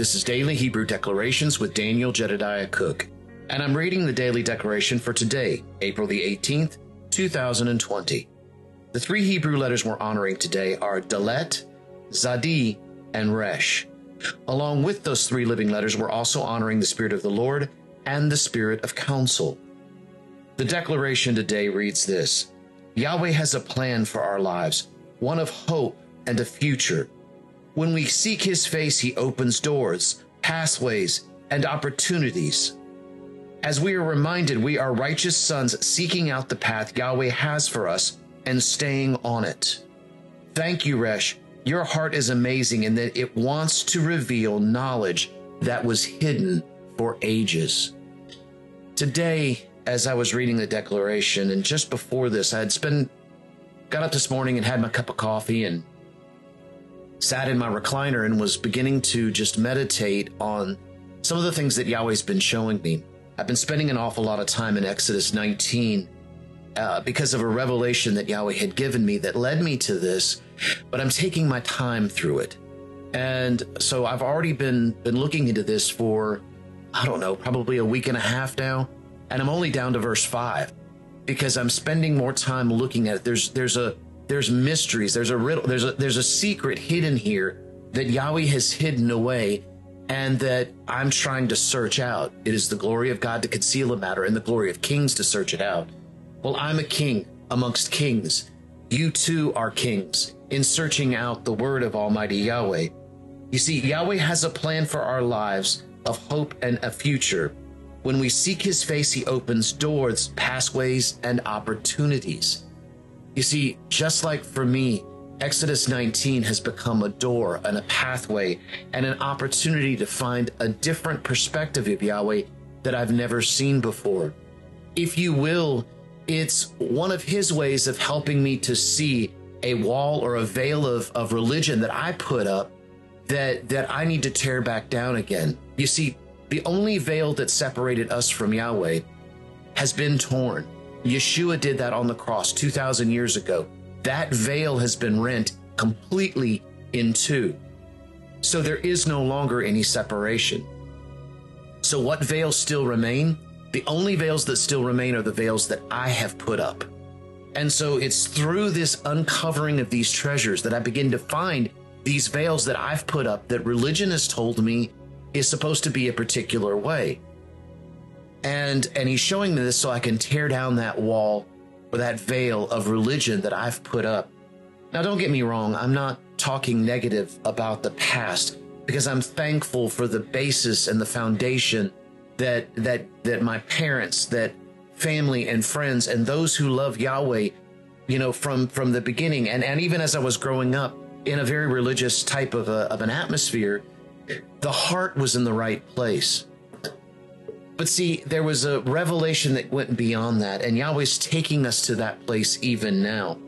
This is Daily Hebrew Declarations with Daniel Jedediah Cook, and I'm reading the Daily Declaration for today, April the 18th, 2020. The three Hebrew letters we're honoring today are Dalet, Zadi, and Resh. Along with those three living letters, we're also honoring the Spirit of the Lord and the Spirit of Counsel. The declaration today reads this: Yahweh has a plan for our lives, one of hope and a future. When we seek His face, He opens doors, pathways, and opportunities. As we are reminded, we are righteous sons seeking out the path Yahweh has for us and staying on it. Thank you, Resh. Your heart is amazing in that it wants to reveal knowledge that was hidden for ages. Today, as I was reading the declaration, and just before this, I had got up this morning and had my cup of coffee and sat in my recliner and was beginning to just meditate on some of the things that Yahweh's been showing me. I've been spending an awful lot of time in Exodus 19 because of a revelation that Yahweh had given me that led me to this, but I'm taking my time through it. And so I've already been looking into this for, I don't know, probably a week and a half now, and I'm only down to verse 5 because I'm spending more time looking at it. There's mysteries, there's a riddle, there's a secret hidden here that Yahweh has hidden away and that I'm trying to search out. It is the glory of God to conceal a matter and the glory of kings to search it out. Well, I'm a king amongst kings. You too are kings in searching out the word of Almighty Yahweh. You see, Yahweh has a plan for our lives of hope and a future. When we seek His face, He opens doors, pathways, and opportunities. You see, just like for me, Exodus 19 has become a door and a pathway and an opportunity to find a different perspective of Yahweh that I've never seen before. If you will, it's one of His ways of helping me to see a wall or a veil of religion that I put up that I need to tear back down again. You see, the only veil that separated us from Yahweh has been torn. Yeshua did that on the cross 2,000 years ago. That veil has been rent completely in two. So there is no longer any separation. So what veils still remain? The only veils that still remain are the veils that I have put up. And so it's through this uncovering of these treasures that I begin to find these veils that I've put up that religion has told me is supposed to be a particular way. And He's showing me this so I can tear down that wall or that veil of religion that I've put up. Now, don't get me wrong. I'm not talking negative about the past because I'm thankful for the basis and the foundation that my parents, that family and friends and those who love Yahweh, you know, from the beginning. And even as I was growing up in a very religious type of an atmosphere, the heart was in the right place. But see, there was a revelation that went beyond that, and Yahweh's taking us to that place even now.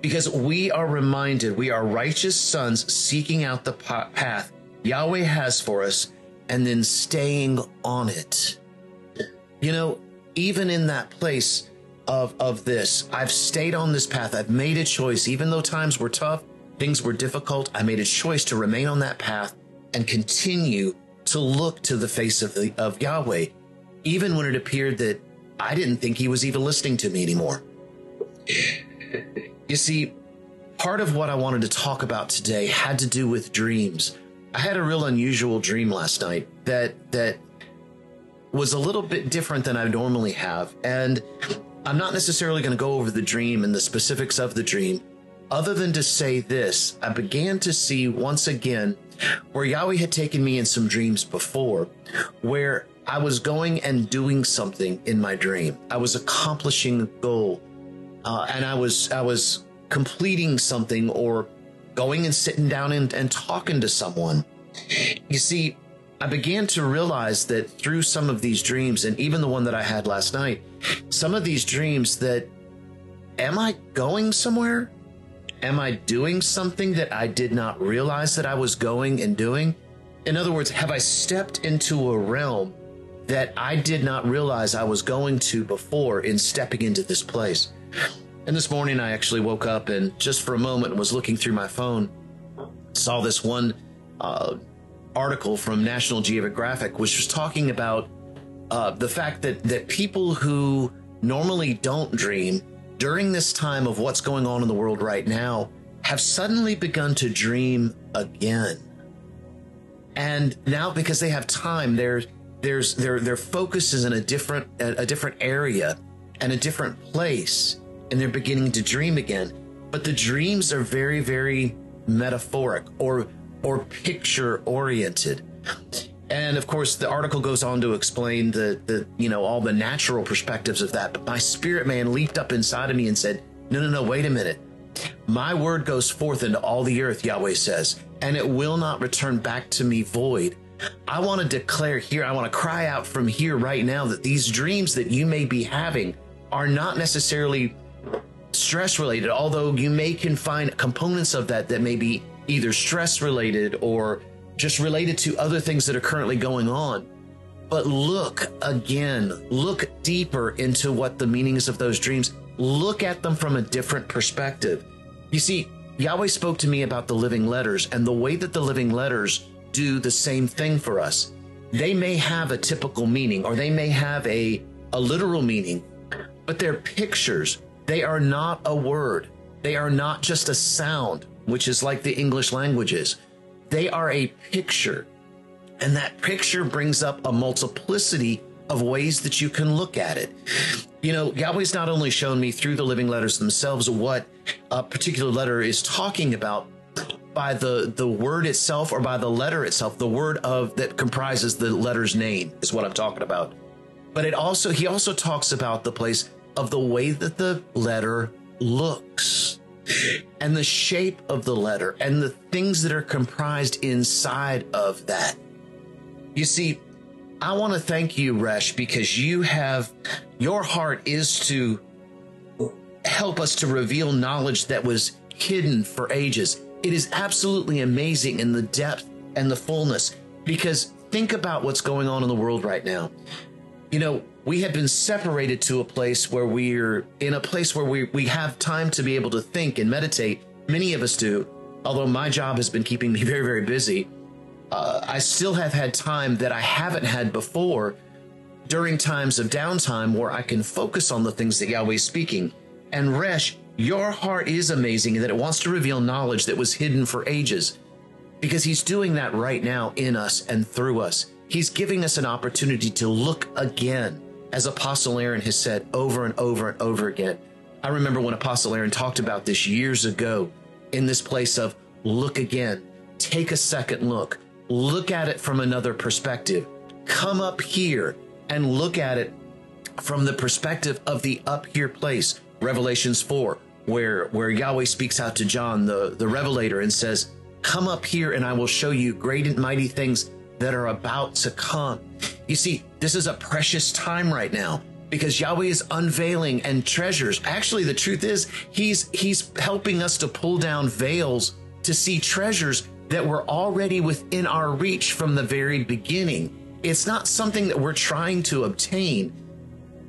Because we are reminded we are righteous sons seeking out the path Yahweh has for us and then staying on it. You know, even in that place of this, I've stayed on this path. I've made a choice. Even though times were tough, things were difficult, I made a choice to remain on that path and continue to look to the face of Yahweh, even when it appeared that I didn't think He was even listening to me anymore. You see, part of what I wanted to talk about today had to do with dreams. I had a real unusual dream last night that was a little bit different than I normally have. And I'm not necessarily going to go over the dream and the specifics of the dream, other than to say this: I began to see once again where Yahweh had taken me in some dreams before, where I was going and doing something in my dream. I was accomplishing a goal, and I was completing something or going and sitting down and talking to someone. You see, I began to realize that through some of these dreams, and even the one that I had last night, some of these dreams that, am I going somewhere? Am I doing something that I did not realize that I was going and doing? In other words, have I stepped into a realm that I did not realize I was going to before in stepping into this place? And this morning I actually woke up and just for a moment was looking through my phone, saw this one article from National Geographic, which was talking about the fact that people who normally don't dream during this time of what's going on in the world right now have suddenly begun to dream again. And now, because they have time, their focus is in a different area and a different place, and they're beginning to dream again. But the dreams are very, very metaphoric or picture oriented. And of course, the article goes on to explain the all the natural perspectives of that. But my spirit man leaped up inside of me and said, no, wait a minute. My word goes forth into all the earth, Yahweh says, and it will not return back to me void. I want to declare here, I want to cry out from here right now that these dreams that you may be having are not necessarily stress related, although you can find components of that may be either stress related or just related to other things that are currently going on. But look again, look deeper into what the meanings of those dreams. Look at them from a different perspective. You see, Yahweh spoke to me about the living letters and the way that the living letters do the same thing for us. They may have a typical meaning, or they may have a literal meaning, but they're pictures. They are not a word. They are not just a sound, which is like the English languages. They are a picture. And that picture brings up a multiplicity of ways that you can look at it. You know, Yahweh's not only shown me through the living letters themselves what a particular letter is talking about by the word itself or by the letter itself, the word that comprises the letter's name is what I'm talking about. But he also talks about the place of the way that the letter looks and the shape of the letter and the things that are comprised inside of that. You see, I want to thank you, Resh, because your heart is to help us to reveal knowledge that was hidden for ages. It is absolutely amazing in the depth and the fullness, because think about what's going on in the world right now. You know, we have been separated to a place where we have time to be able to think and meditate. Many of us do, although my job has been keeping me very, very busy. I still have had time that I haven't had before during times of downtime where I can focus on the things that Yahweh is speaking. And Resh, your heart is amazing in that it wants to reveal knowledge that was hidden for ages, because he's doing that right now in us and through us. He's giving us an opportunity to look again, as Apostle Aaron has said over and over and over again. I remember when Apostle Aaron talked about this years ago in this place of look again, take a second look. Look at it from another perspective. Come up here and look at it from the perspective of the up here place, Revelations 4, where Yahweh speaks out to John, the revelator, and says, come up here and I will show you great and mighty things that are about to come. You see, this is a precious time right now, because Yahweh is unveiling and treasures. Actually, the truth is he's helping us to pull down veils to see treasures that were already within our reach from the very beginning. It's not something that we're trying to obtain.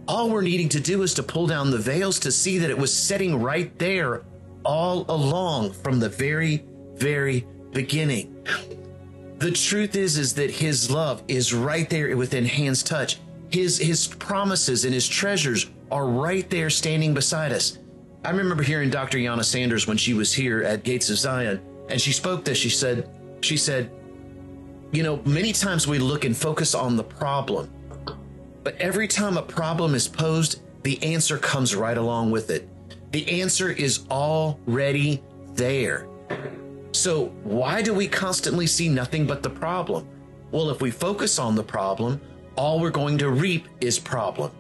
All we're needing to do is to pull down the veils to see that it was sitting right there all along from the very, very beginning. The truth is that his love is right there within hand's touch. His promises and his treasures are right there standing beside us. I remember hearing Dr. Yana Sanders when she was here at Gates of Zion, and she spoke this. She said, you know, many times we look and focus on the problem, but every time a problem is posed, the answer comes right along with it. The answer is already there. So why do we constantly see nothing but the problem? Well, if we focus on the problem, all we're going to reap is problem.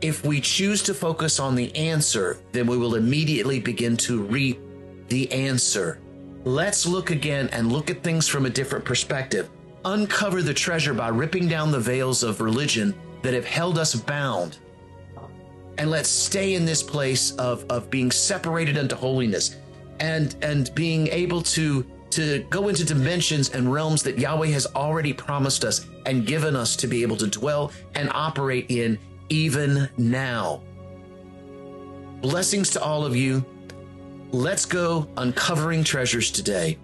If we choose to focus on the answer, then we will immediately begin to reap the answer. Let's look again and look at things from a different perspective. Uncover the treasure by ripping down the veils of religion that have held us bound. And let's stay in this place of being separated unto holiness and being able to go into dimensions and realms that Yahweh has already promised us and given us to be able to dwell and operate in even now. Blessings to all of you. Let's go uncovering treasures today.